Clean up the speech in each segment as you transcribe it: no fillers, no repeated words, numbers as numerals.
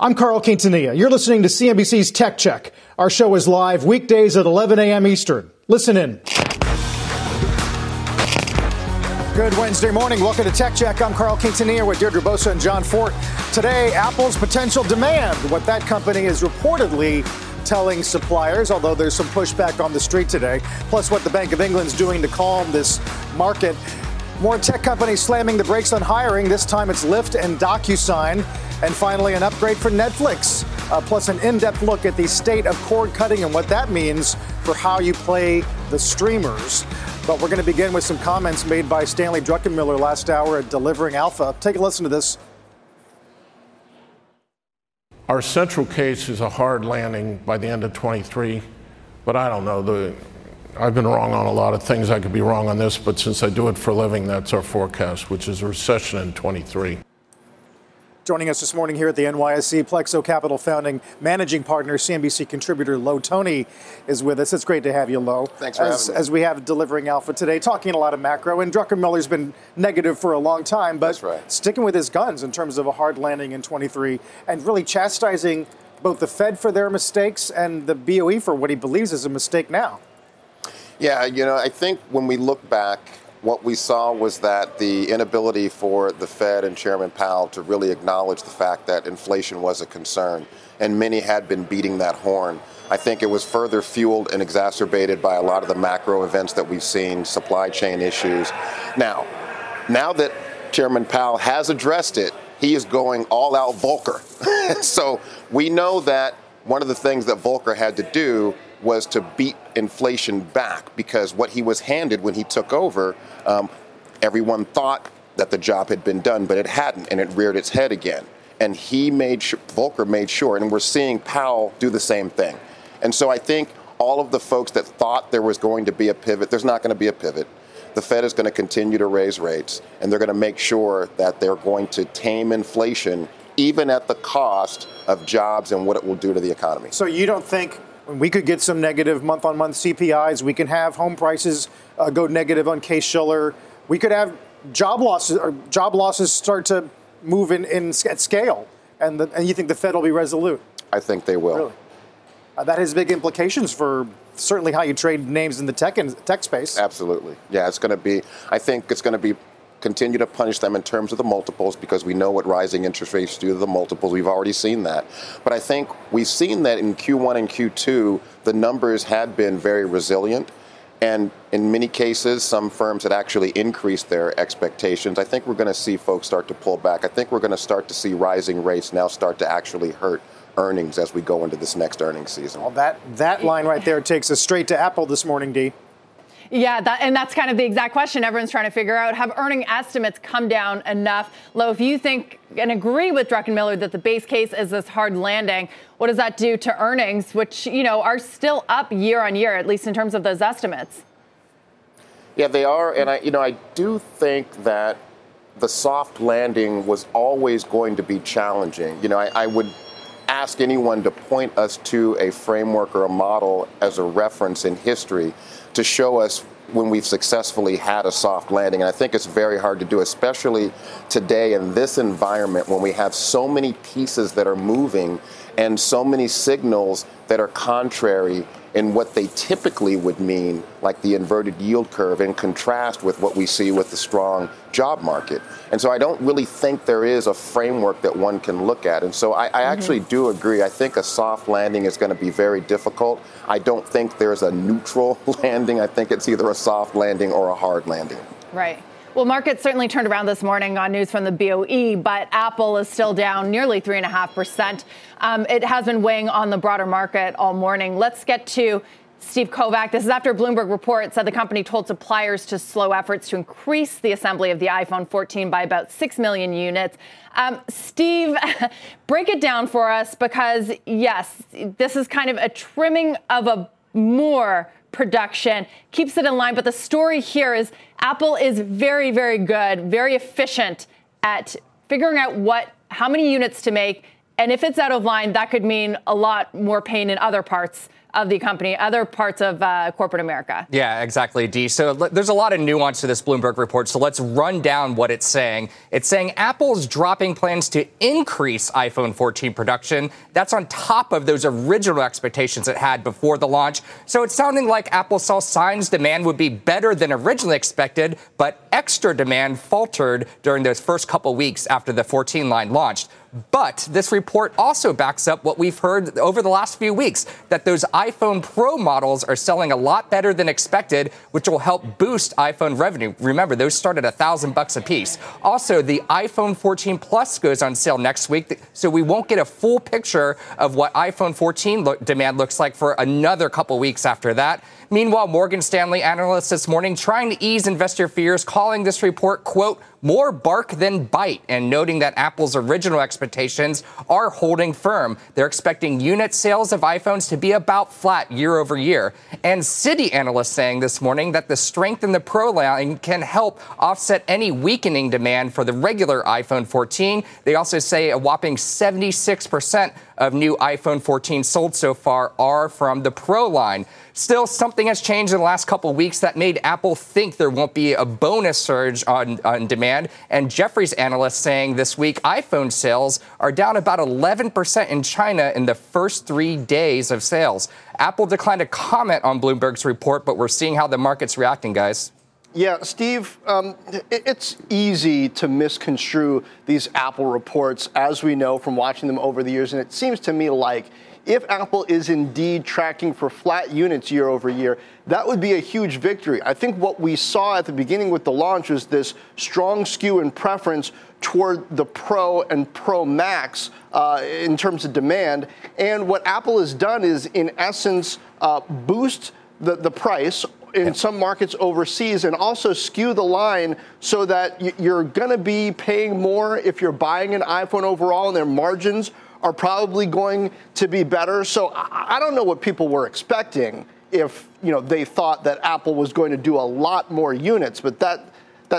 I'm Carl Quintanilla. You're listening to CNBC's Tech Check. Our show is live weekdays at 11 a.m. Eastern. Listen in. Good Wednesday morning. Welcome to Tech Check. I'm Carl Quintanilla with Deirdre Bosa and John Fort. Today, Apple's potential demand, what that company is reportedly telling suppliers, although there's some pushback on the street today, plus what the Bank of England's doing to calm this market. More tech companies slamming the brakes on hiring. This time it's Lyft and DocuSign. And finally, an upgrade for Netflix, plus an in-depth look at the state of cord cutting and what that means for how you play the streamers. But we're going to begin with some comments made by Stanley Druckenmiller last hour at Delivering Alpha. Take a listen to this. Our central case is a hard landing by the end of 23, but I don't know. I've been wrong on a lot of things. I could be wrong on this, but since I do it for a living, that's our forecast, which is a recession in 23. Joining us this morning here at the NYSE, Plexo Capital founding managing partner, CNBC contributor Lo Tony is with us. It's great to have you, Lo. Thanks for having me. As we have Delivering Alpha today, talking a lot of macro, and Druckenmiller's been negative for a long time, but sticking with his guns in terms of a hard landing in 23 and really chastising both the Fed for their mistakes and the BOE for what he believes is a mistake now. Yeah, you know, I think when we look back, what we saw was that the inability for the Fed and Chairman Powell to really acknowledge the fact that inflation was a concern, and many had been beating that horn. I think it was further fueled and exacerbated by a lot of the macro events that we've seen, supply chain issues. Now that Chairman Powell has addressed it, he is going all out Volcker. So we know that one of the things that Volcker had to do was to beat inflation back, because what he was handed when he took over, everyone thought that the job had been done, but it hadn't, and it reared its head again. And Volcker made sure, and we're seeing Powell do the same thing. And so I think all of the folks that thought there was going to be a pivot, there's not going to be a pivot. The Fed is going to continue to raise rates, and they're going to make sure that they're going to tame inflation, even at the cost of jobs and what it will do to the economy. So you don't think we could get some negative month-on-month CPIs. We can have home prices go negative on Case-Shiller. We could have job losses start to move at scale. And you think the Fed will be resolute? I think they will. Really? That has big implications for certainly how you trade names in the tech space. Absolutely. Yeah, I think it's going to be continue to punish them in terms of the multiples, because we know what rising interest rates do to the multiples. We've already seen that. But I think we've seen that in Q1 and Q2, the numbers had been very resilient. And in many cases, some firms had actually increased their expectations. I think we're going to see folks start to pull back. I think we're going to start to see rising rates now start to actually hurt earnings as we go into this next earnings season. Well, that line right there takes us straight to Apple this morning, Dee. Yeah, and that's kind of the exact question everyone's trying to figure out. Have earning estimates come down enough? Lo, if you think and agree with Druckenmiller that the base case is this hard landing, what does that do to earnings, which, you know, are still up year on year, at least in terms of those estimates? Yeah, they are. And I do think that the soft landing was always going to be challenging. You know, I would ask anyone to point us to a framework or a model as a reference in history to show us when we've successfully had a soft landing. And I think it's very hard to do, especially today in this environment when we have so many pieces that are moving and so many signals that are contrary in what they typically would mean, like the inverted yield curve, in contrast with what we see with the strong job market. And so I don't really think there is a framework that one can look at. And so I actually do agree. I think a soft landing is going to be very difficult. I don't think there's a neutral landing. I think it's either a soft landing or a hard landing. Right. Well, markets certainly turned around this morning on news from the BOE, but Apple is still down nearly 3.5%. It has been weighing on the broader market all morning. Let's get to Steve Kovac. This is after a Bloomberg report said the company told suppliers to slow efforts to increase the assembly of the iPhone 14 by about 6 million units. Steve, break it down for us, because, yes, this is kind of a trimming of a more production, keeps it in line. But the story here is Apple is very, very good, very efficient at figuring out how many units to make. And if it's out of line, that could mean a lot more pain in other parts of the company, other parts of corporate America. Yeah, exactly, Dee. So there's a lot of nuance to this Bloomberg report, so let's run down what it's saying. It's saying Apple's dropping plans to increase iPhone 14 production. That's on top of those original expectations it had before the launch. So it's sounding like Apple saw signs demand would be better than originally expected, but extra demand faltered during those first couple weeks after the 14 line launched. But this report also backs up what we've heard over the last few weeks, that those iPhone Pro models are selling a lot better than expected, which will help boost iPhone revenue. Remember, those start at $1,000 a piece. Also, the iPhone 14 Plus goes on sale next week, so we won't get a full picture of what iPhone 14 demand looks like for another couple weeks after that. Meanwhile, Morgan Stanley analysts this morning trying to ease investor fears, calling this report, quote, more bark than bite, and noting that Apple's original expectations are holding firm. They're expecting unit sales of iPhones to be about flat year over year. And Citi analysts saying this morning that the strength in the Pro line can help offset any weakening demand for the regular iPhone 14. They also say a whopping 76% of new iPhone 14 sold so far are from the Pro line. Still, something has changed in the last couple of weeks that made Apple think there won't be a bonus surge on demand. And Jefferies analysts saying this week iPhone sales are down about 11% in China in the first 3 days of sales. Apple declined to comment on Bloomberg's report, but we're seeing how the market's reacting, guys. Yeah, Steve, it's easy to misconstrue these Apple reports, as we know from watching them over the years. And it seems to me like if Apple is indeed tracking for flat units year over year, that would be a huge victory. I think what we saw at the beginning with the launch was this strong skew and preference toward the Pro and Pro Max in terms of demand. And what Apple has done is, in essence, boost the price in some markets overseas, and also skew the line so that you're going to be paying more if you're buying an iPhone overall, and their margins are probably going to be better. So I don't know what people were expecting if, you know, they thought that Apple was going to do a lot more units, but that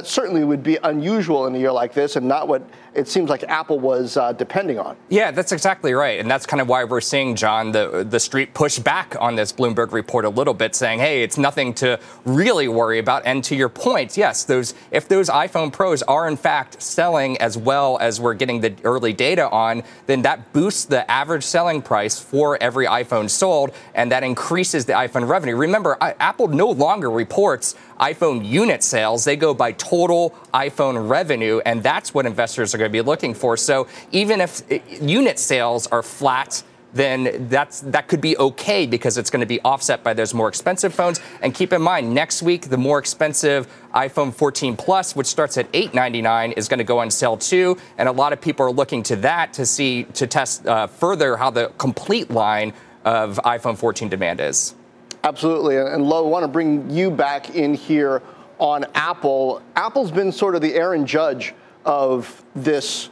certainly would be unusual in a year like this, and not what it seems like Apple was depending on. Yeah, that's exactly right. And that's kind of why we're seeing, John, the street push back on this Bloomberg report a little bit, saying, hey, it's nothing to really worry about. And to your point, yes, if those iPhone Pros are in fact selling as well as we're getting the early data on, then that boosts the average selling price for every iPhone sold, and that increases the iPhone revenue. Remember, Apple no longer reports iPhone unit sales. They go by total iPhone revenue, and that's what investors are going to be looking for. So even if unit sales are flat, then that could be okay, because it's going to be offset by those more expensive phones. And keep in mind, next week, the more expensive iPhone 14 Plus, which starts at $899, is going to go on sale too. And a lot of people are looking to that to test further how the complete line of iPhone 14 demand is. Absolutely. And Lo, I want to bring you back in here on Apple. Apple's been sort of the Aaron Judge of this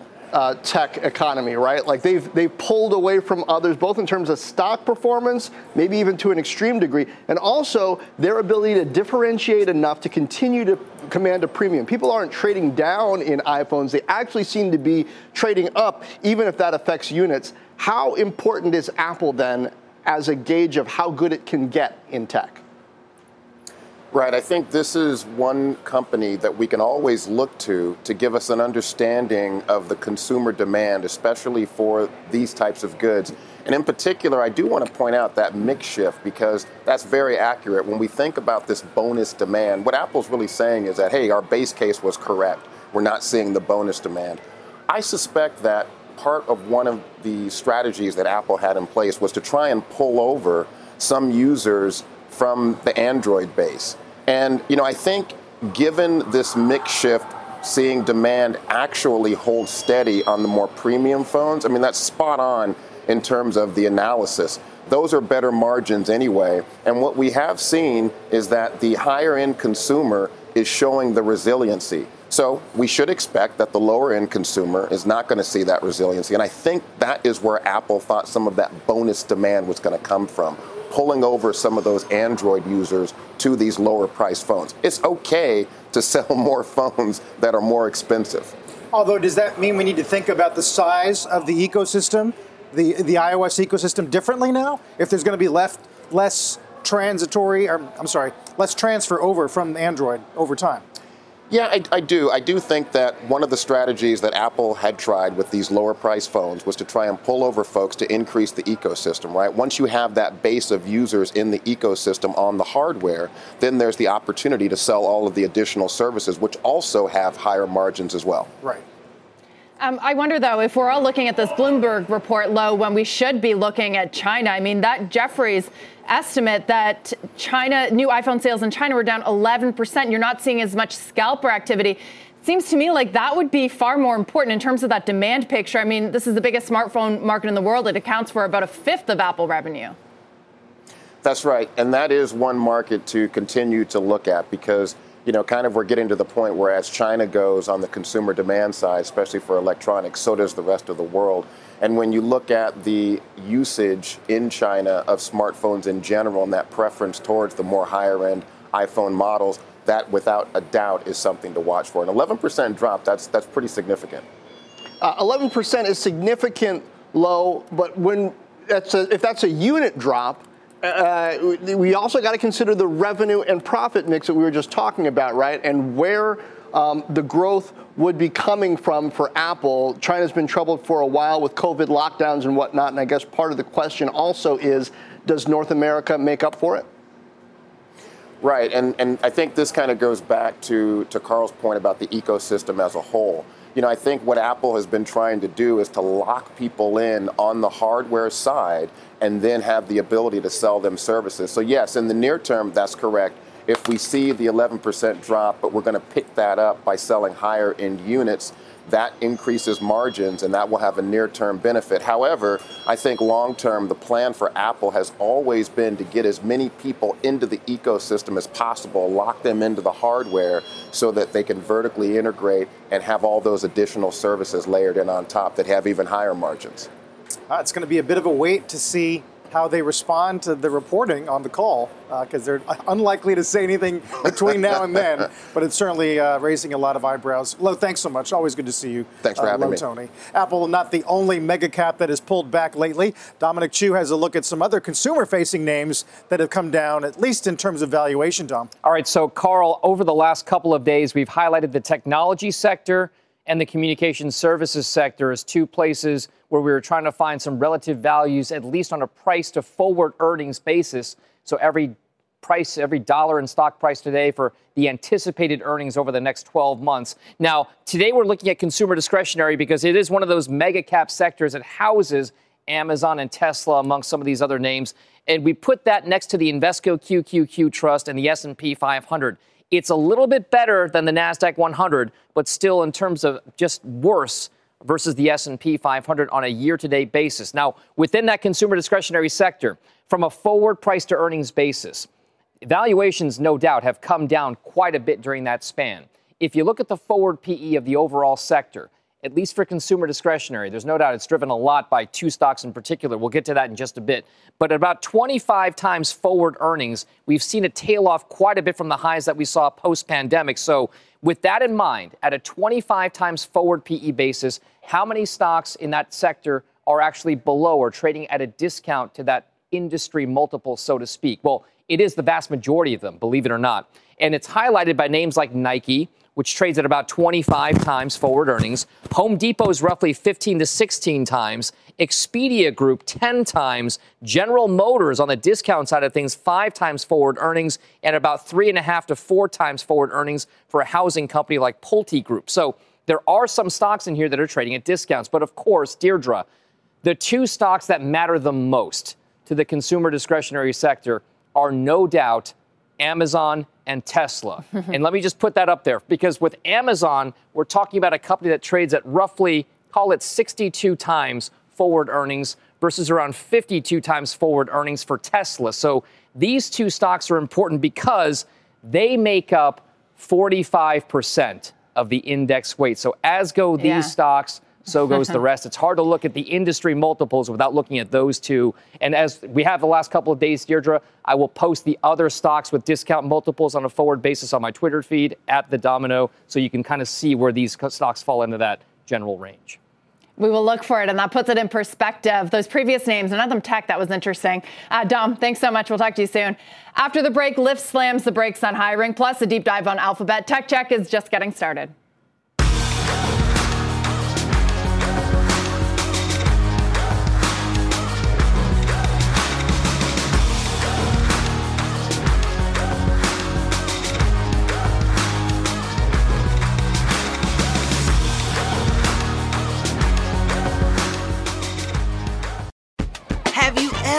tech economy, right? Like they've pulled away from others, both in terms of stock performance, maybe even to an extreme degree, and also their ability to differentiate enough to continue to command a premium. People aren't trading down in iPhones. They actually seem to be trading up, even if that affects units. How important is Apple then as a gauge of how good it can get in tech? Right. I think this is one company that we can always look to give us an understanding of the consumer demand, especially for these types of goods. And in particular, I do want to point out that mix shift, because that's very accurate. When we think about this bonus demand, what Apple's really saying is that, hey, our base case was correct. We're not seeing the bonus demand. I suspect that part of one of the strategies that Apple had in place was to try and pull over some users from the Android base. And, you know, I think given this mix shift, seeing demand actually hold steady on the more premium phones, I mean, that's spot on in terms of the analysis. Those are better margins anyway. And what we have seen is that the higher end consumer is showing the resiliency. So we should expect that the lower end consumer is not going to see that resiliency. And I think that is where Apple thought some of that bonus demand was going to come from, pulling over some of those Android users to these lower priced phones. It's okay to sell more phones that are more expensive. Although, does that mean we need to think about the size of the ecosystem, the iOS ecosystem differently now? If there's going to be less transfer over from Android over time? Yeah, I do. I do think that one of the strategies that Apple had tried with these lower price phones was to try and pull over folks to increase the ecosystem, right? Once you have that base of users in the ecosystem on the hardware, then there's the opportunity to sell all of the additional services, which also have higher margins as well. Right. I wonder, though, if we're all looking at this Bloomberg report, Lo, when we should be looking at China. I mean, that Jefferies estimate that China new iPhone sales in China were down 11%. You're not seeing as much scalper activity. Seems to me like that would be far more important in terms of that demand picture. I mean, this is the biggest smartphone market in the world. It accounts for about a fifth of Apple revenue. That's right. And that is one market to continue to look at because kind of we're getting to the point where as China goes on the consumer demand side, especially for electronics, so does the rest of the world. And when you look at the usage in China of smartphones in general and that preference towards the more higher end iPhone models, that without a doubt is something to watch for. An 11% drop, that's pretty significant. 11% is significant, Lo, but if that's a unit drop, we also got to consider the revenue and profit mix that we were just talking about, right? And where the growth would be coming from for Apple. China's been troubled for a while with COVID lockdowns and whatnot. And I guess part of the question also is, does North America make up for it? Right. And I think this kind of goes back to Carl's point about the ecosystem as a whole. I think what Apple has been trying to do is to lock people in on the hardware side and then have the ability to sell them services. So yes, in the near term, that's correct. If we see the 11% drop, but we're going to pick that up by selling higher end units, that increases margins and that will have a near term benefit. However, I think long term, the plan for Apple has always been to get as many people into the ecosystem as possible, lock them into the hardware so that they can vertically integrate and have all those additional services layered in on top that have even higher margins. It's going to be a bit of a wait to see how they respond to the reporting on the call, because they're unlikely to say anything between now and then, but it's certainly raising a lot of eyebrows. Lo, thanks so much. Always good to see you. Thanks for having me. Lo Tony. Apple, not the only mega cap that has pulled back lately. Dominic Chu has a look at some other consumer-facing names that have come down, at least in terms of valuation, Dom. All right, so Carl, over the last couple of days, we've highlighted the technology sector and the communication services sector as two places where we were trying to find some relative values, at least on a price to forward earnings basis. So every dollar in stock price today for the anticipated earnings over the next 12 months. Now, today we're looking at consumer discretionary because it is one of those mega cap sectors that houses Amazon and Tesla, among some of these other names. And we put that next to the Invesco QQQ Trust and the S&P 500. It's a little bit better than the NASDAQ 100, but still in terms of just worse versus the S&P 500 on a year-to-date basis. Now, within that consumer discretionary sector, from a forward price-to-earnings basis, valuations, no doubt, have come down quite a bit during that span. If you look at the forward PE of the overall sector, at least for consumer discretionary, there's no doubt it's driven a lot by two stocks in particular. We'll get to that in just a bit. But at about 25 times forward earnings, we've seen it tail off quite a bit from the highs that we saw post-pandemic. So with that in mind, at a 25 times forward PE basis, how many stocks in that sector are actually below or trading at a discount to that industry multiple, so to speak? Well, it is the vast majority of them, believe it or not. And it's highlighted by names like Nike, which trades at about 25 times forward earnings. Home Depot's roughly 15 to 16 times. Expedia Group, 10 times. General Motors on the discount side of things, 5 times forward earnings, and about 3.5 to 4 times forward earnings for a housing company like Pulte Group. So there are some stocks in here that are trading at discounts. But of course, Deirdre, the two stocks that matter the most to the consumer discretionary sector are no doubt Amazon and Tesla. And let me just put that up there, because with Amazon, we're talking about a company that trades at roughly, call it 62 times forward earnings versus around 52 times forward earnings for Tesla. So these two stocks are important because they make up 45% of the index weight. So as go these stocks, so goes the rest. It's hard to look at the industry multiples without looking at those two. And as we have the last couple of days, Deirdre, I will post the other stocks with discount multiples on a forward basis on my Twitter feed at The Domino, so you can kind of see where these stocks fall into that general range. We will look for it, and that puts it in perspective. Those previous names, none of them tech, that was interesting. Dom, thanks so much. We'll talk to you soon. After the break, Lyft slams the brakes on hiring, plus a deep dive on Alphabet. Tech Check is just getting started.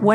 What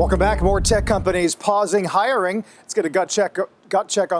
Welcome back. More tech companies pausing hiring. Let's get a gut check on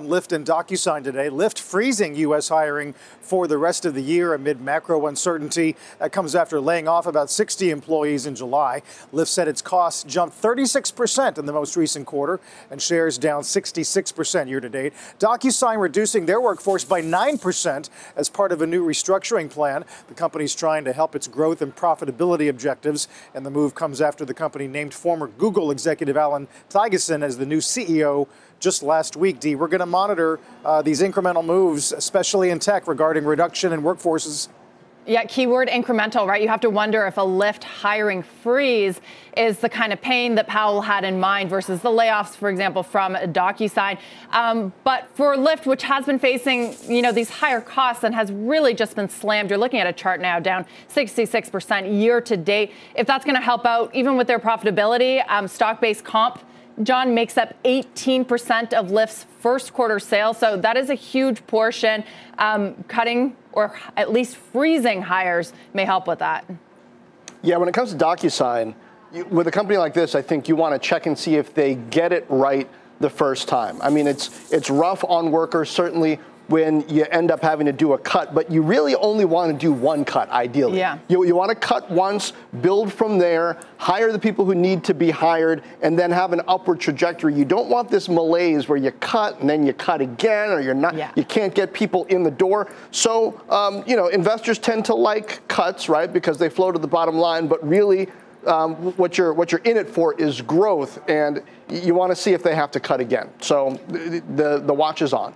Lyft and DocuSign today. Lyft freezing U.S. hiring for the rest of the year amid macro uncertainty. That comes after laying off about 60 employees in July. Lyft said its costs jumped 36% in the most recent quarter and shares down 66% year to date. DocuSign reducing their workforce by 9% as part of a new restructuring plan. The company's trying to help its growth and profitability objectives, and the move comes after the company named former Google executive Alan Thygesen as the new CEO just last week. Dee, we're going to monitor these incremental moves, especially in tech, regarding reduction in workforces. Yeah, keyword incremental, right? You have to wonder if a Lyft hiring freeze is the kind of pain that Powell had in mind versus the layoffs, for example, from DocuSign. But for Lyft, which has been facing, these higher costs and has really just been slammed. You're looking at a chart now down 66% year to date. If that's going to help out, even with their profitability, stock-based comp, John, makes up 18% of Lyft's first quarter sales. So that is a huge portion. Cutting or at least freezing hires may help with that. Yeah, when it comes to DocuSign, with a company like this, I think you want to check and see if they get it right the first time. I mean, it's rough on workers, certainly, when you end up having to do a cut, but you really only want to do one cut, ideally. Yeah. You want to cut once, build from there, hire the people who need to be hired, and then have an upward trajectory. You don't want this malaise where you cut and then you cut again, or you can't get people in the door. So, investors tend to like cuts, right, because they flow to the bottom line, but really what you're in it for is growth, and you want to see if they have to cut again. So the watch is on.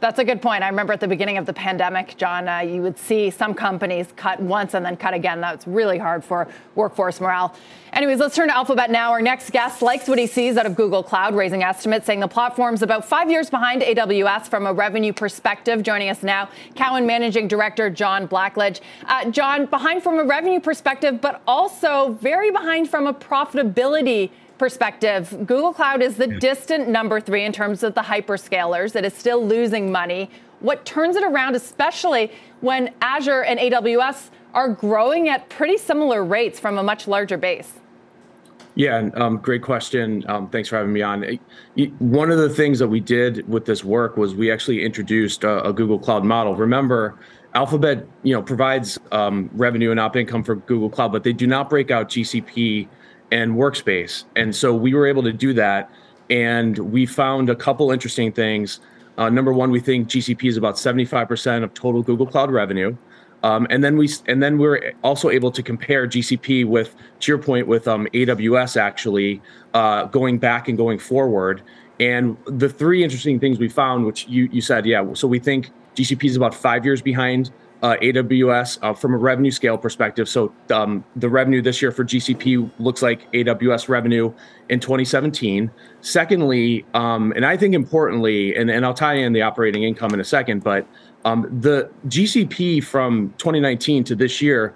That's a good point. I remember at the beginning of the pandemic, John, you would see some companies cut once and then cut again. That's really hard for workforce morale. Anyways, let's turn to Alphabet now. Our next guest likes what he sees out of Google Cloud, raising estimates, saying the platform's about 5 years behind AWS from a revenue perspective. Joining us now, Cowen Managing Director John Blackledge. John, behind from a revenue perspective, but also very behind from a profitability perspective. Google Cloud is the distant number 3 in terms of the hyperscalers. It is still losing money. What turns it around, especially when Azure and AWS are growing at pretty similar rates from a much larger base? Yeah, great question. Thanks for having me on. One of the things that we did with this work was we actually introduced a Google Cloud model. Remember, Alphabet, provides revenue and op income for Google Cloud, but they do not break out GCP and Workspace. And so we were able to do that. And we found a couple interesting things. Number one, we think GCP is about 75% of total Google Cloud revenue. And then we're also able to compare GCP with, to your point, with AWS actually going back and going forward. And the three interesting things we found, which you said, yeah, so we think GCP is about 5 years behind AWS from a revenue scale perspective. So the revenue this year for GCP looks like AWS revenue in 2017. Secondly, and I think importantly, and I'll tie in the operating income in a second, but the GCP from 2019 to this year,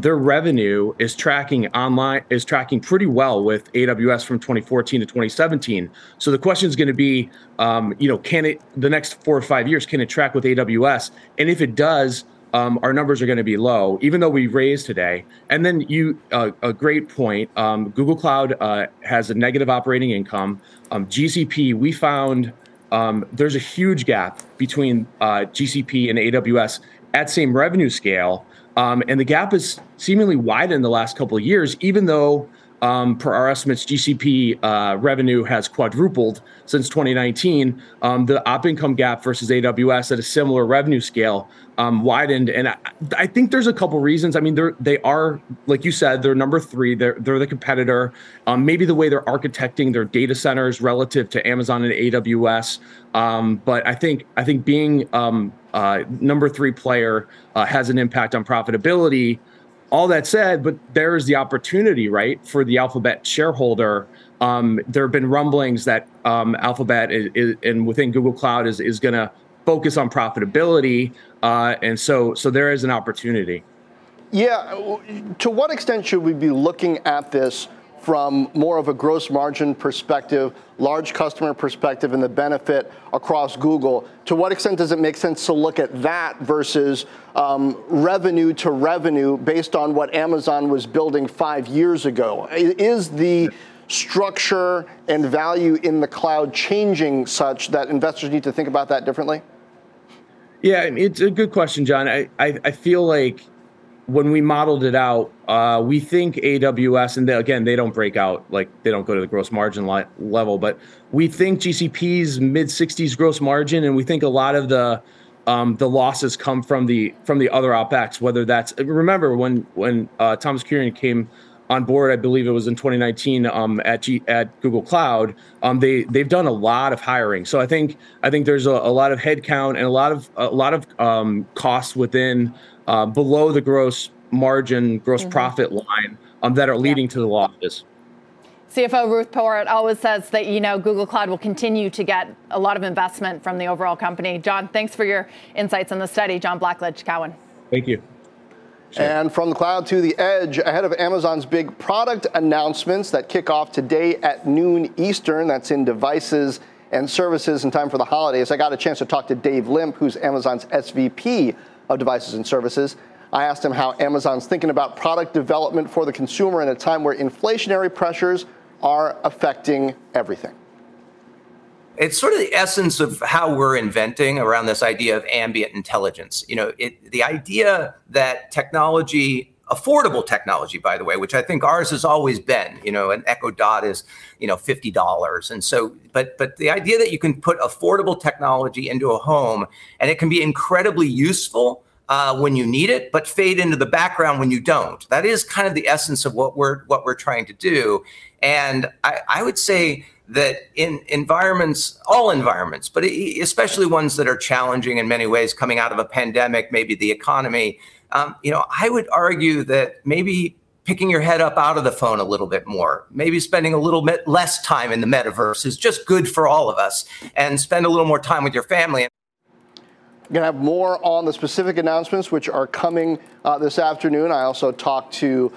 their revenue is tracking pretty well with AWS from 2014 to 2017. So the question is going to be, can it, the next 4 or 5 years, can it track with AWS? And if it does, our numbers are going to be low, even though we raised today. And then a great point, Google Cloud has a negative operating income. GCP, we found there's a huge gap between GCP and AWS at same revenue scale. And the gap is seemingly widened in the last couple of years, even though, per our estimates, GCP revenue has quadrupled since 2019. The op income gap versus AWS at a similar revenue scale widened. And I think there's a couple reasons. I mean, they are, like you said, they're number three. They're the competitor. Maybe the way they're architecting their data centers relative to Amazon and AWS. But I think being number three player has an impact on profitability. All that said, but there is the opportunity, right, for the Alphabet shareholder. There have been rumblings that Alphabet is, and within Google Cloud is going to focus on profitability. And so there is an opportunity. Yeah. To what extent should we be looking at this from more of a gross margin perspective, large customer perspective, and the benefit across Google? To what extent does it make sense to look at that versus revenue to revenue based on what Amazon was building 5 years ago? Is the structure and value in the cloud changing such that investors need to think about that differently? Yeah, it's a good question, John. I feel like when we modeled it out, we think AWS, and they don't break out, like they don't go to the gross margin level, but we think GCP's mid-60s gross margin, and we think a lot of the losses come from the other OpEx, whether that's, remember when Thomas Kurian came on board, I believe it was in 2019 at Google Cloud, they've done a lot of hiring. So I think there's a lot of headcount and a lot of costs within below the gross margin, gross profit line that are leading to the losses. CFO Ruth Porat always says that, Google Cloud will continue to get a lot of investment from the overall company. John, thanks for your insights on the study. John Blackledge, Cowen. Thank you. Sure. And from the cloud to the edge, ahead of Amazon's big product announcements that kick off today at noon Eastern, that's in devices and services in time for the holidays, I got a chance to talk to Dave Limp, who's Amazon's SVP of devices and services. I asked him how Amazon's thinking about product development for the consumer in a time where inflationary pressures are affecting everything. It's sort of the essence of how we're inventing around this idea of ambient intelligence. The idea that technology, affordable technology, by the way, which I think ours has always been, an Echo Dot is, $50. And so, but the idea that you can put affordable technology into a home and it can be incredibly useful when you need it, but fade into the background when you don't. That is kind of the essence of what we're trying to do. And I would say that in environments, all environments, but especially ones that are challenging in many ways, coming out of a pandemic, maybe the economy, I would argue that maybe picking your head up out of the phone a little bit more, maybe spending a little bit less time in the metaverse is just good for all of us, and spend a little more time with your family. We're going to have more on the specific announcements, which are coming this afternoon. I also talked to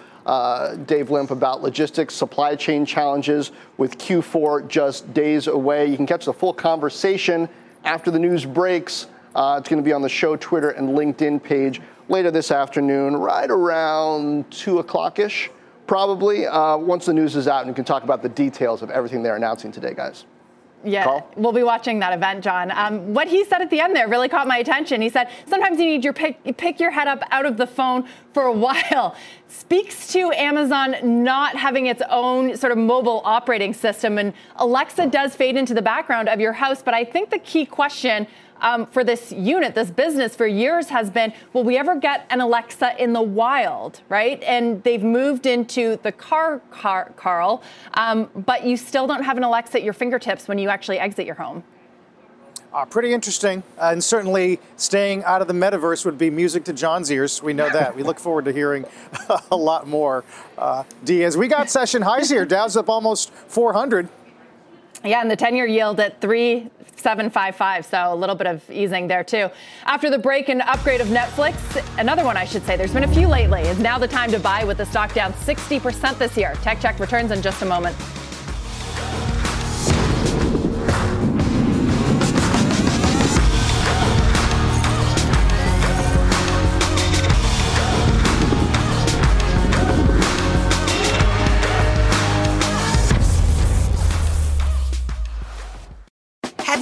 Dave Limp about logistics, supply chain challenges with Q4 just days away. You can catch the full conversation after the news breaks. It's going to be on the show Twitter and LinkedIn page later this afternoon, right around 2 o'clock-ish, probably, once the news is out, and you can talk about the details of everything they're announcing today, guys. Yeah, Carl? We'll be watching that event, John. What he said at the end there really caught my attention. He said, sometimes you need your pick your head up out of the phone for a while. Speaks to Amazon not having its own sort of mobile operating system. And Alexa does fade into the background of your house. But I think the key question for this unit, this business for years has been, will we ever get an Alexa in the wild, right? And they've moved into the car, Carl, but you still don't have an Alexa at your fingertips when you actually exit your home. Pretty interesting. And certainly staying out of the metaverse would be music to John's ears. We know that. We look forward to hearing a lot more. Diaz, we got session highs here. Dow's up almost 400. Yeah, and the 10-year yield at 3.755, so a little bit of easing there, too. After the break and upgrade of Netflix, another one, I should say, there's been a few lately. Is now the time to buy with the stock down 60% this year? Tech Check returns in just a moment. Have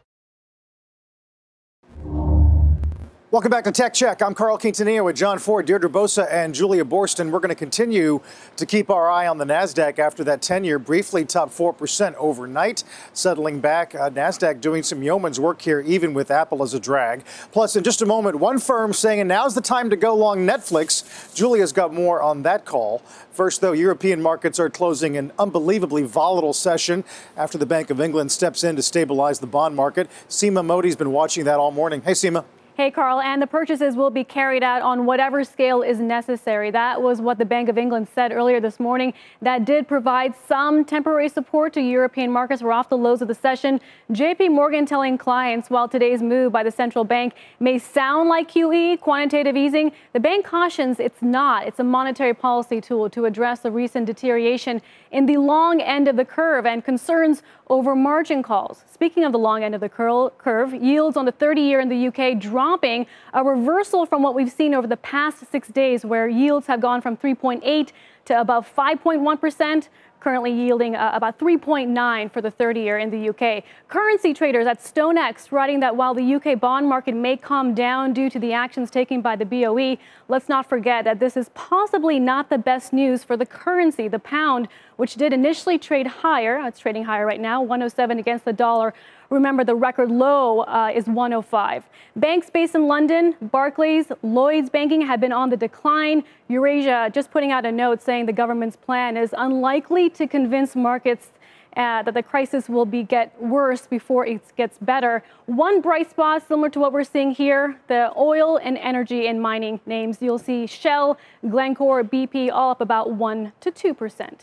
Welcome back to Tech Check. I'm Carl Quintanilla with John Fort, Deirdre Bosa, and Julia Boorstin. We're going to continue to keep our eye on the NASDAQ after that 10-year briefly top 4% overnight, settling back. NASDAQ doing some yeoman's work here, even with Apple as a drag. Plus, in just a moment, one firm saying, and now's the time to go long Netflix. Julia's got more on that call. First, though, European markets are closing an unbelievably volatile session after the Bank of England steps in to stabilize the bond market. Seema Modi's been watching that all morning. Hey, Seema. Hey, Carl, and the purchases will be carried out on whatever scale is necessary. That was what the Bank of England said earlier this morning. That did provide some temporary support to European markets. We're off the lows of the session. JP Morgan telling clients, while today's move by the central bank may sound like QE, quantitative easing, the bank cautions it's not. It's a monetary policy tool to address the recent deterioration in the long end of the curve and concerns over margin calls. Speaking of the long end of the curve, yields on the 30-year in the UK dropping, a reversal from what we've seen over the past 6 days, where yields have gone from 3.8 to above 5.1%, currently yielding about 3.9 for the 30-year in the UK. Currency traders at StoneX writing that while the UK bond market may calm down due to the actions taken by the BOE, let's not forget that this is possibly not the best news for the currency, the pound, which did initially trade higher. It's trading higher right now, 107 against the dollar. Remember, the record low is 105. Banks based in London, Barclays, Lloyds Banking have been on the decline. Eurasia just putting out a note saying the government's plan is unlikely to convince markets that the crisis will get worse before it gets better. One bright spot, similar to what we're seeing here, the oil and energy and mining names. You'll see Shell, Glencore, BP all up about 1 to 2%.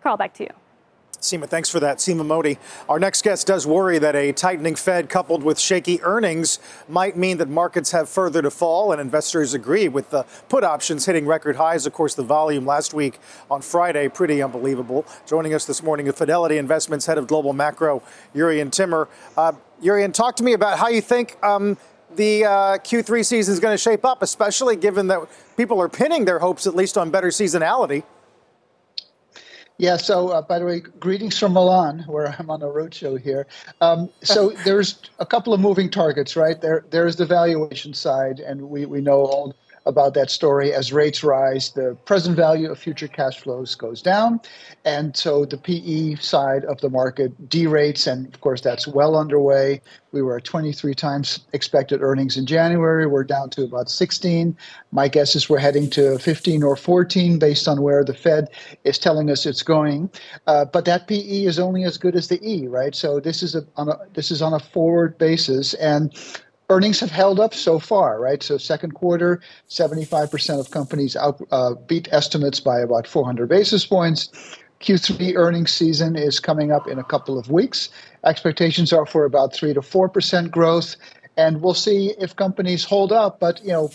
Carl, back to you. Seema, thanks for that. Seema Mody. Our next guest does worry that a tightening Fed coupled with shaky earnings might mean that markets have further to fall, and investors agree with the put options hitting record highs. Of course, the volume last week on Friday, pretty unbelievable. Joining us this morning is Fidelity Investments Head of Global Macro, Urian Timmer. Urian, talk to me about how you think the Q3 season is going to shape up, especially given that people are pinning their hopes at least on better seasonality. Yeah, so by the way, greetings from Milan, where I'm on a roadshow here. So there's a couple of moving targets, right? There's the valuation side, and we know all about that story. As rates rise, the present value of future cash flows goes down, and so the PE side of the market derates, and of course that's well underway. We were at 23 times expected earnings in January. We're down to about 16. My guess is we're heading to 15 or 14 based on where the Fed is telling us it's going. But that PE is only as good as the E, right? So this is on a forward basis, and earnings have held up so far, right? So second quarter, 75% of companies beat estimates by about 400 basis points. Q3 earnings season is coming up in a couple of weeks. Expectations are for about 3 to 4% growth, and we'll see if companies hold up. But, you know,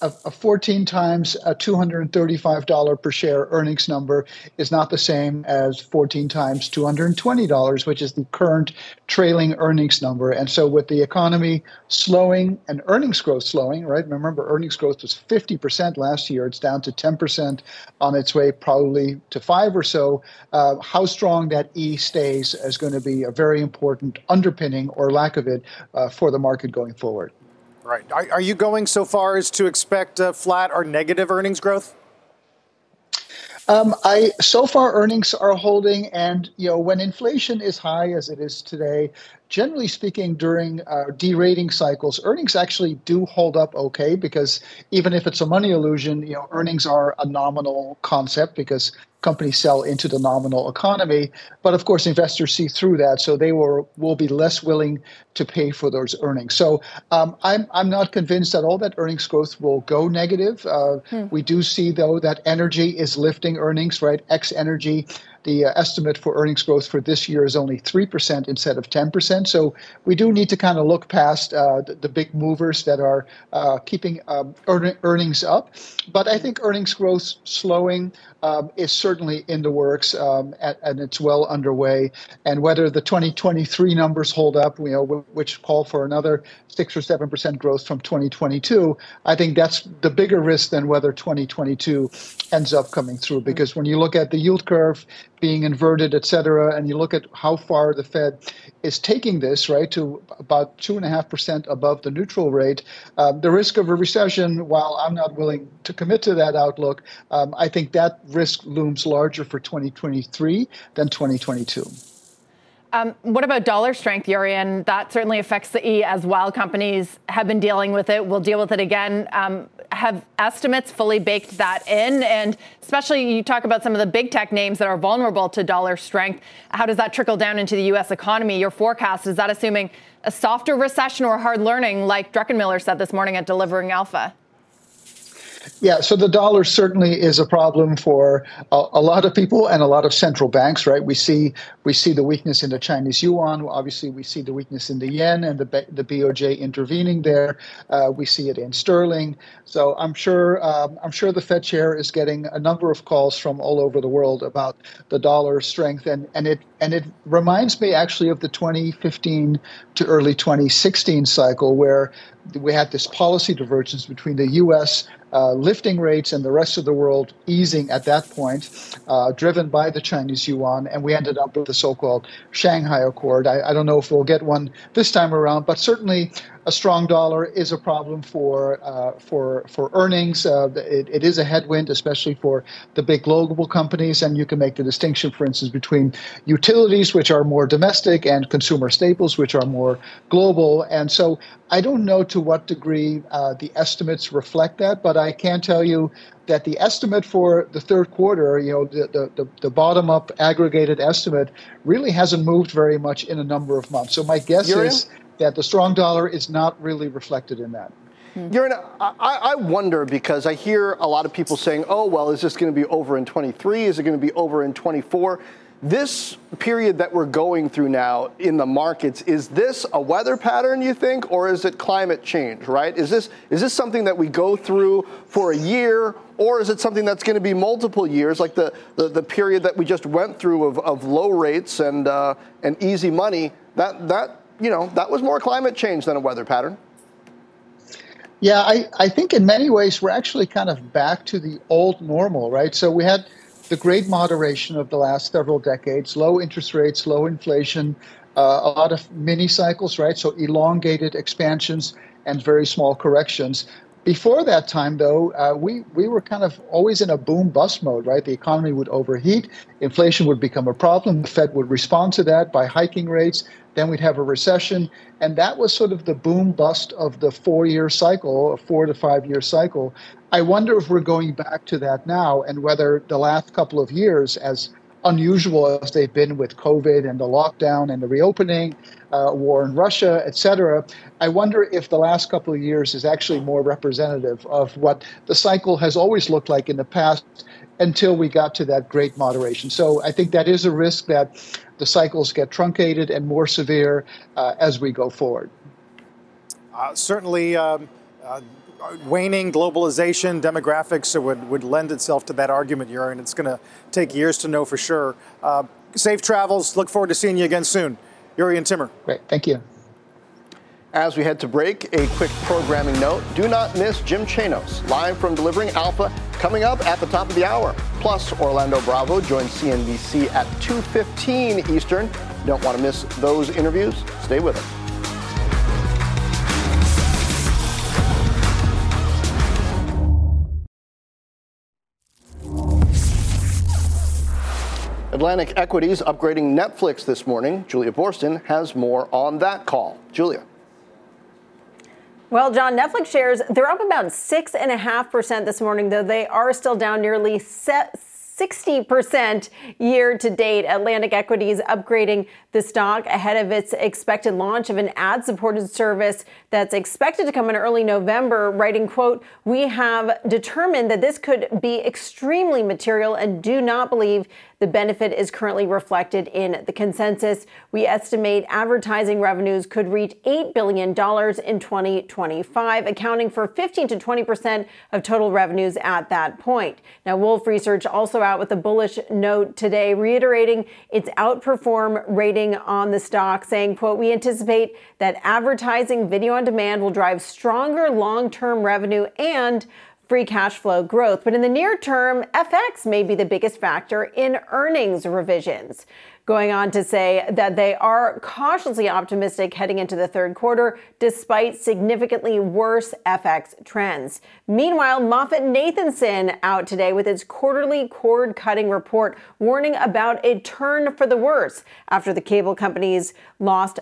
a 14 times a $235 per share earnings number is not the same as 14 times $220, which is the current trailing earnings number. And so with the economy slowing and earnings growth slowing, right? Remember, earnings growth was 50% last year. It's down to 10%, on its way probably to 5 or so. How strong that E stays is going to be a very important underpinning or lack of it for the market going forward. Right. Are you going so far as to expect flat or negative earnings growth? So far, earnings are holding, and when inflation is high as it is today, generally speaking, during derating cycles, earnings actually do hold up okay, because even if it's a money illusion, earnings are a nominal concept because companies sell into the nominal economy. But of course, investors see through that, so they will be less willing to pay for those earnings. So I'm not convinced that all that earnings growth will go negative. We do see, though, that energy is lifting earnings, right? Ex-energy. The estimate for earnings growth for this year is only 3% instead of 10%. So we do need to kind of look past the big movers that are keeping earnings up. But I think earnings growth slowing is certainly in the works, and it's well underway. And whether the 2023 numbers hold up, which call for another 6 or 7% growth from 2022, I think that's the bigger risk than whether 2022 ends up coming through. Because when you look at the yield curve being inverted, et cetera, and you look at how far the Fed is taking this, right, to about 2.5% above the neutral rate, the risk of a recession, while I'm not willing to commit to that outlook, I think that risk looms larger for 2023 than 2022. What about dollar strength, Yurian? That certainly affects the E as well. Companies have been dealing with it. We'll deal with it again. Have estimates fully baked that in? And especially you talk about some of the big tech names that are vulnerable to dollar strength. How does that trickle down into the U.S. economy? Your forecast, is that assuming a softer recession or hard learning, like Druckenmiller said this morning at Delivering Alpha? Yeah, so the dollar certainly is a problem for a lot of people and a lot of central banks, right? We see the weakness in the Chinese yuan. Obviously, we see the weakness in the yen and the BOJ intervening there. We see it in sterling. So I'm sure the Fed chair is getting a number of calls from all over the world about the dollar strength, and it reminds me actually of the 2015 to early 2016 cycle where we had this policy divergence between the U.S. Lifting rates and the rest of the world easing at that point, driven by the Chinese yuan, and we ended up with the so-called Shanghai Accord. I don't know if we'll get one this time around, but certainly a strong dollar is a problem for earnings. It is a headwind, especially for the big global companies. And you can make the distinction, for instance, between utilities, which are more domestic, and consumer staples, which are more global. And so I don't know to what degree the estimates reflect that, but I can tell you that the estimate for the third quarter, the bottom-up aggregated estimate, really hasn't moved very much in a number of months. So my guess is that the strong dollar is not really reflected in that. Yurian, I wonder, because I hear a lot of people saying, oh, well, is this going to be over in 23? Is it going to be over in 24? This period that we're going through now in the markets, is this a weather pattern, you think, or is it climate change, right? Is this something that we go through for a year, or is it something that's going to be multiple years, like the period that we just went through of low rates and easy money? That was more climate change than a weather pattern. Yeah, I think in many ways we're actually kind of back to the old normal, right? So we had the great moderation of the last several decades, low interest rates, low inflation, a lot of mini cycles, right? So elongated expansions and very small corrections. Before that time, though, we were kind of always in a boom-bust mode, right? The economy would overheat, inflation would become a problem, the Fed would respond to that by hiking rates, then we'd have a recession, and that was sort of the boom-bust of the 4-year cycle, a 4 to 5 year cycle. I wonder if we're going back to that now, and whether the last couple of years, as unusual as they've been with COVID and the lockdown and the reopening, war in Russia, et cetera, I wonder if the last couple of years is actually more representative of what the cycle has always looked like in the past until we got to that great moderation. So I think that is a risk, that the cycles get truncated and more severe as we go forward. Certainly, waning globalization, demographics would lend itself to that argument, Yurian. It's going to take years to know for sure. Safe travels. Look forward to seeing you again soon. Yurian Timmer. Great. Thank you. As we head to break, a quick programming note. Do not miss Jim Chanos, live from Delivering Alpha, coming up at the top of the hour. Plus, Orlando Bravo joins CNBC at 2:15 Eastern. You don't want to miss those interviews. Stay with us. Atlantic Equities upgrading Netflix this morning. Julia Boorstin has more on that call. Julia. Well, John, Netflix shares, they're up about 6.5% this morning, though they are still down nearly 60% year to date. Atlantic Equities upgrading the stock ahead of its expected launch of an ad-supported service that's expected to come in early November, writing, quote, "We have determined that this could be extremely material and do not believe the benefit is currently reflected in the consensus. We estimate advertising revenues could reach $8 billion in 2025, accounting for 15 to 20% of total revenues at that point." Now, Wolfe Research also out with a bullish note today, reiterating its outperform rating on the stock, saying, quote, "We anticipate that advertising video on demand will drive stronger long-term revenue and free cash flow growth. But in the near term, FX may be the biggest factor in earnings revisions." Going on to say that they are cautiously optimistic heading into the third quarter, despite significantly worse FX trends. Meanwhile, Moffett Nathanson out today with its quarterly cord-cutting report, warning about a turn for the worse after the cable companies lost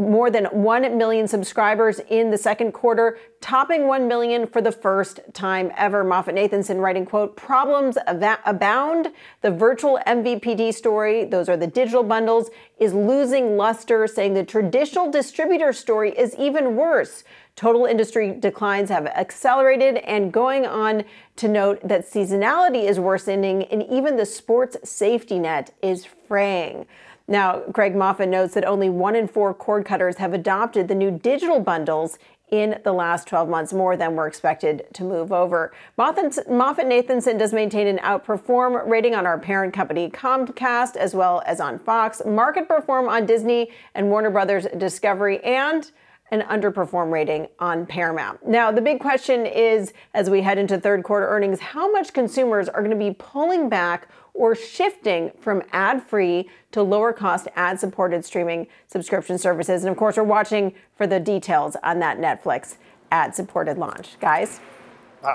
more than 1 million subscribers in the second quarter, topping 1 million for the first time ever. Moffett Nathanson writing, quote, "Problems abound. The virtual MVPD story," those are the digital bundles, "is losing luster," saying the traditional distributor story is even worse. Total industry declines have accelerated, and going on to note that seasonality is worsening and even the sports safety net is fraying. Now, Greg Moffat notes that only 1 in 4 cord cutters have adopted the new digital bundles in the last 12 months, more than were expected to move over. Moffett Nathanson does maintain an outperform rating on our parent company Comcast, as well as on Fox, market perform on Disney and Warner Brothers Discovery, and an underperform rating on Paramount. Now, the big question is, as we head into third quarter earnings, how much consumers are going to be pulling back or shifting from ad-free to lower-cost ad-supported streaming subscription services. And, of course, we're watching for the details on that Netflix ad-supported launch. Guys?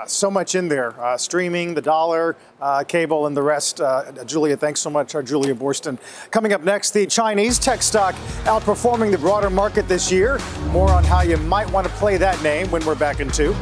So much in there. Streaming, the dollar, cable, and the rest. Julia, thanks so much. Our Julia Boorstin. Coming up next, the Chinese tech stock outperforming the broader market this year. More on how you might want to play that name when we're back in two.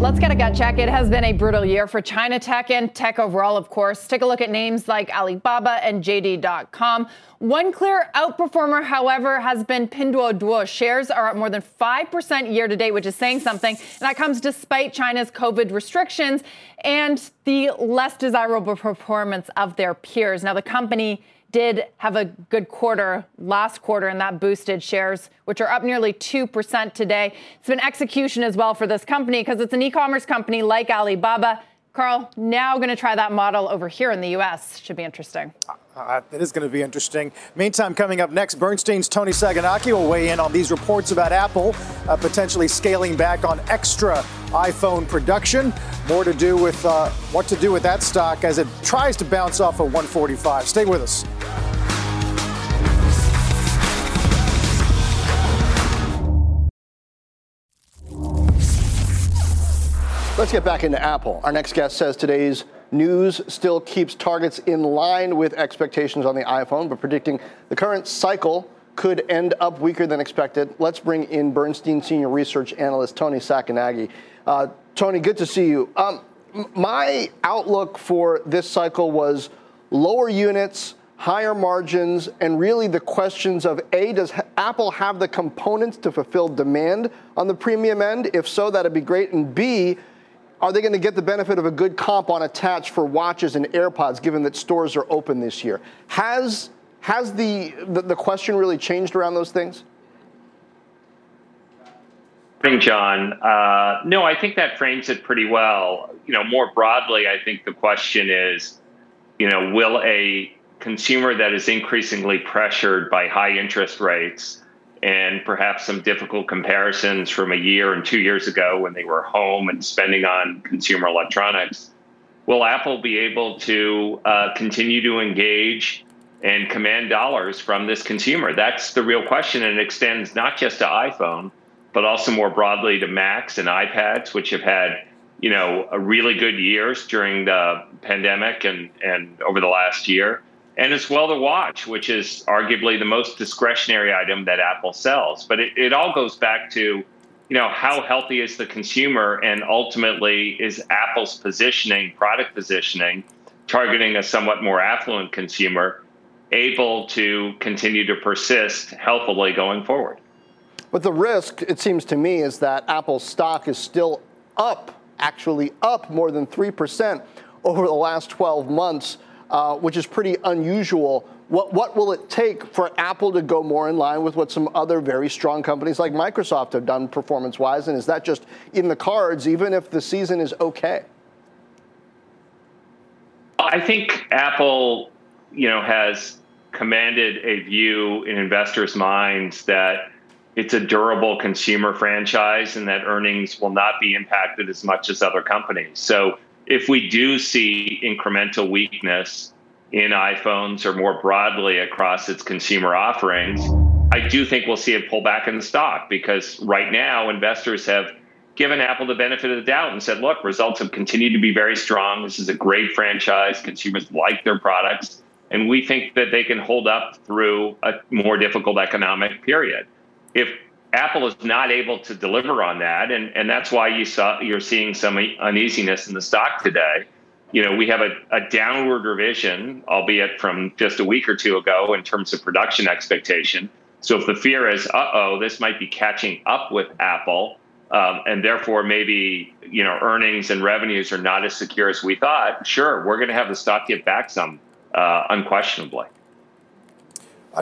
Let's get a gut check. It has been a brutal year for China tech and tech overall, of course. Take a look at names like Alibaba and JD.com. One clear outperformer, however, has been Pinduoduo. Shares are up more than 5% year to date, which is saying something. And that comes despite China's COVID restrictions and the less desirable performance of their peers. Now, the company did have a good quarter last quarter, and that boosted shares, which are up nearly 2% today. It's been execution as well for this company because it's an e-commerce company like Alibaba. Carl, now going to try that model over here in the U.S. Should be interesting. It is going to be interesting. Meantime, coming up next, Bernstein's Tony Sacconaghi will weigh in on these reports about Apple potentially scaling back on extra iPhone production. More to do with what to do with that stock as it tries to bounce off of 145. Stay with us. Let's get back into Apple. Our next guest says today's news still keeps targets in line with expectations on the iPhone, but predicting the current cycle could end up weaker than expected. Let's bring in Bernstein senior research analyst Tony Sacconaghi. Tony, good to see you. My outlook for this cycle was lower units, higher margins, and really the questions of, A, does Apple have the components to fulfill demand on the premium end? If so, that'd be great. And B, are they going to get the benefit of a good comp on attach for watches and AirPods, given that stores are open this year? Has the question really changed around those things? Good morning, John. No, I think that frames it pretty well. You know, more broadly, I think the question is, you know, will a consumer that is increasingly pressured by high interest rates and perhaps some difficult comparisons from a year and 2 years ago when they were home and spending on consumer electronics, will Apple be able to continue to engage and command dollars from this consumer? That's the real question, and it extends not just to iPhone, but also more broadly to Macs and iPads, which have had, you know, a really good years during the pandemic and over the last year. And as well the watch, which is arguably the most discretionary item that Apple sells. But it all goes back to, you know, how healthy is the consumer, and ultimately is Apple's positioning, product positioning, targeting a somewhat more affluent consumer, able to continue to persist healthily going forward. But the risk, it seems to me, is that Apple's stock is still up, actually up more than 3% over the last 12 months, which is pretty unusual. What will it take for Apple to go more in line with what some other very strong companies like Microsoft have done performance-wise? And is that just in the cards, even if the season is okay? I think Apple, you know, has commanded a view in investors' minds that it's a durable consumer franchise and that earnings will not be impacted as much as other companies. So if we do see incremental weakness in iPhones or more broadly across its consumer offerings, I do think we'll see it pull back in the stock, because right now investors have given Apple the benefit of the doubt and said, look, results have continued to be very strong. This is a great franchise. Consumers like their products. And we think that they can hold up through a more difficult economic period. If Apple is not able to deliver on that, and that's why you're seeing some uneasiness in the stock today. You know, we have a downward revision, albeit from just a week or two ago, in terms of production expectation. So if the fear is, this might be catching up with Apple, and therefore maybe, you know, earnings and revenues are not as secure as we thought, sure, we're going to have the stock get back some, unquestionably.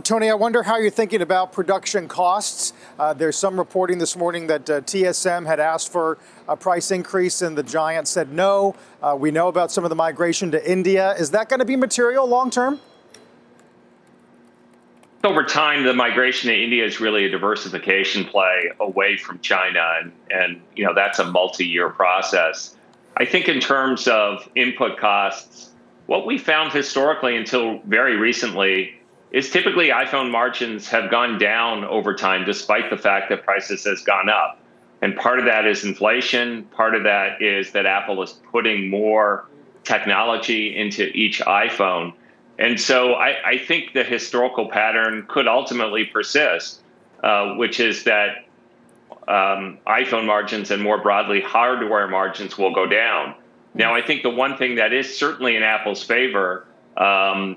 Tony, I wonder how you're thinking about production costs. There's some reporting this morning that TSM had asked for a price increase and the giant said no. We know about some of the migration to India. Is that going to be material long term? Over time, the migration to India is really a diversification play away from China. And you know, that's a multi-year process. I think in terms of input costs, what we found historically until very recently is typically iPhone margins have gone down over time, despite the fact that prices has gone up. And part of that is inflation. Part of that is that Apple is putting more technology into each iPhone. And so I think the historical pattern could ultimately persist, which is that iPhone margins and more broadly hardware margins will go down. Now, I think the one thing that is certainly in Apple's favor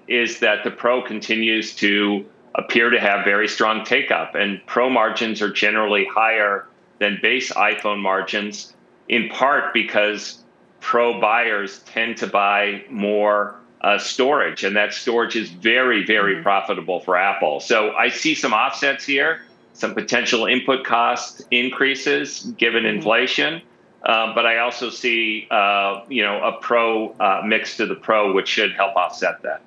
is that the Pro continues to appear to have very strong take up, and Pro margins are generally higher than base iPhone margins, in part because Pro buyers tend to buy more storage, and that storage is very, very profitable for Apple. So I see some offsets here, some potential input cost increases given inflation. But I also see, a Pro mix to the Pro, which should help offset that.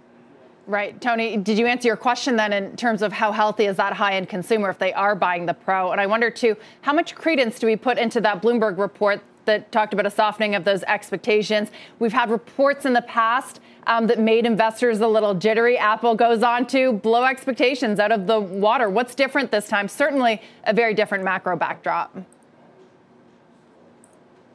Right. Tony, did you answer your question then in terms of how healthy is that high-end consumer if they are buying the Pro? And I wonder, too, how much credence do we put into that Bloomberg report that talked about a softening of those expectations? We've had reports in the past that made investors a little jittery. Apple goes on to blow expectations out of the water. What's different this time? Certainly a very different macro backdrop.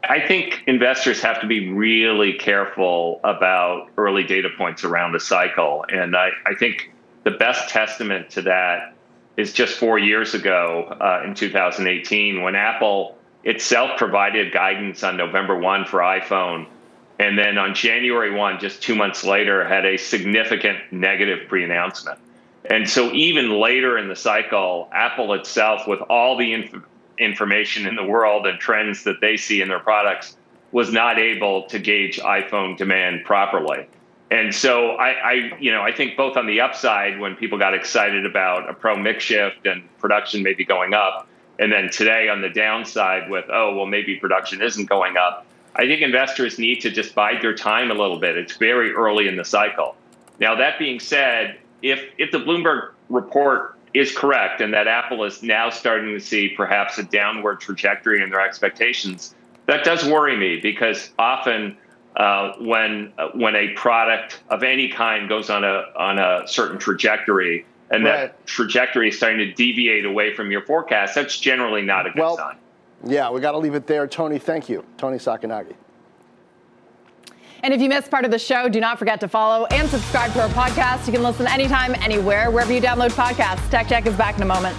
I think investors have to be really careful about early data points around a cycle. And I think the best testament to that is just 4 years ago in 2018, when Apple itself provided guidance on November 1 for iPhone. And then on January 1, just 2 months later, had a significant negative pre-announcement. And so even later in the cycle, Apple itself, with all the information in the world and trends that they see in their products, was not able to gauge iPhone demand properly. And so I think both on the upside, when people got excited about a Pro mix shift and production maybe going up, and then today on the downside with, maybe production isn't going up, I think investors need to just bide their time a little bit. It's very early in the cycle. Now, that being said, if the Bloomberg report is correct, and that Apple is now starting to see perhaps a downward trajectory in their expectations, that does worry me, because often when a product of any kind goes on a certain trajectory, and that trajectory is starting to deviate away from your forecast, that's generally not a good sign. Yeah, we got to leave it there. Tony, thank you. Tony Sacconaghi. And if you missed part of the show, do not forget to follow and subscribe to our podcast. You can listen anytime, anywhere, wherever you download podcasts. Tech Check is back in a moment.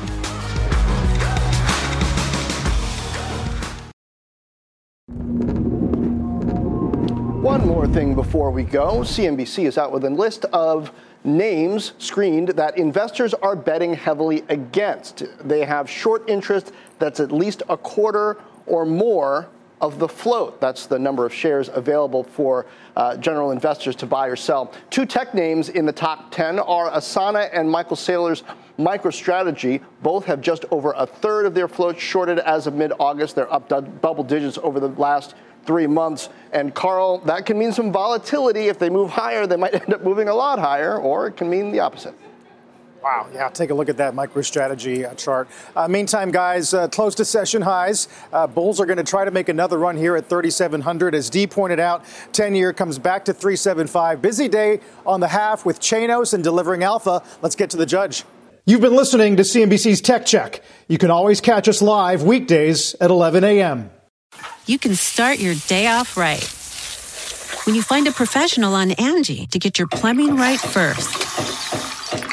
One more thing before we go. CNBC is out with a list of names screened that investors are betting heavily against. They have short interest that's at least a quarter or more of the float. That's the number of shares available for general investors to buy or sell. Two tech names in the top 10 are Asana and Michael Saylor's MicroStrategy. Both have just over a third of their float shorted as of mid-August. They're up double digits over the last 3 months. And Carl, that can mean some volatility. If they move higher, they might end up moving a lot higher, or it can mean the opposite. Wow. Yeah, take a look at that MicroStrategy chart. Meantime, guys, close to session highs. Bulls are going to try to make another run here at 3,700. As Dee pointed out, 10-year comes back to 375. Busy day on the half with Chanos and Delivering Alpha. Let's get to the judge. You've been listening to CNBC's Tech Check. You can always catch us live weekdays at 11 a.m. You can start your day off right when you find a professional on Angie to get your plumbing right first.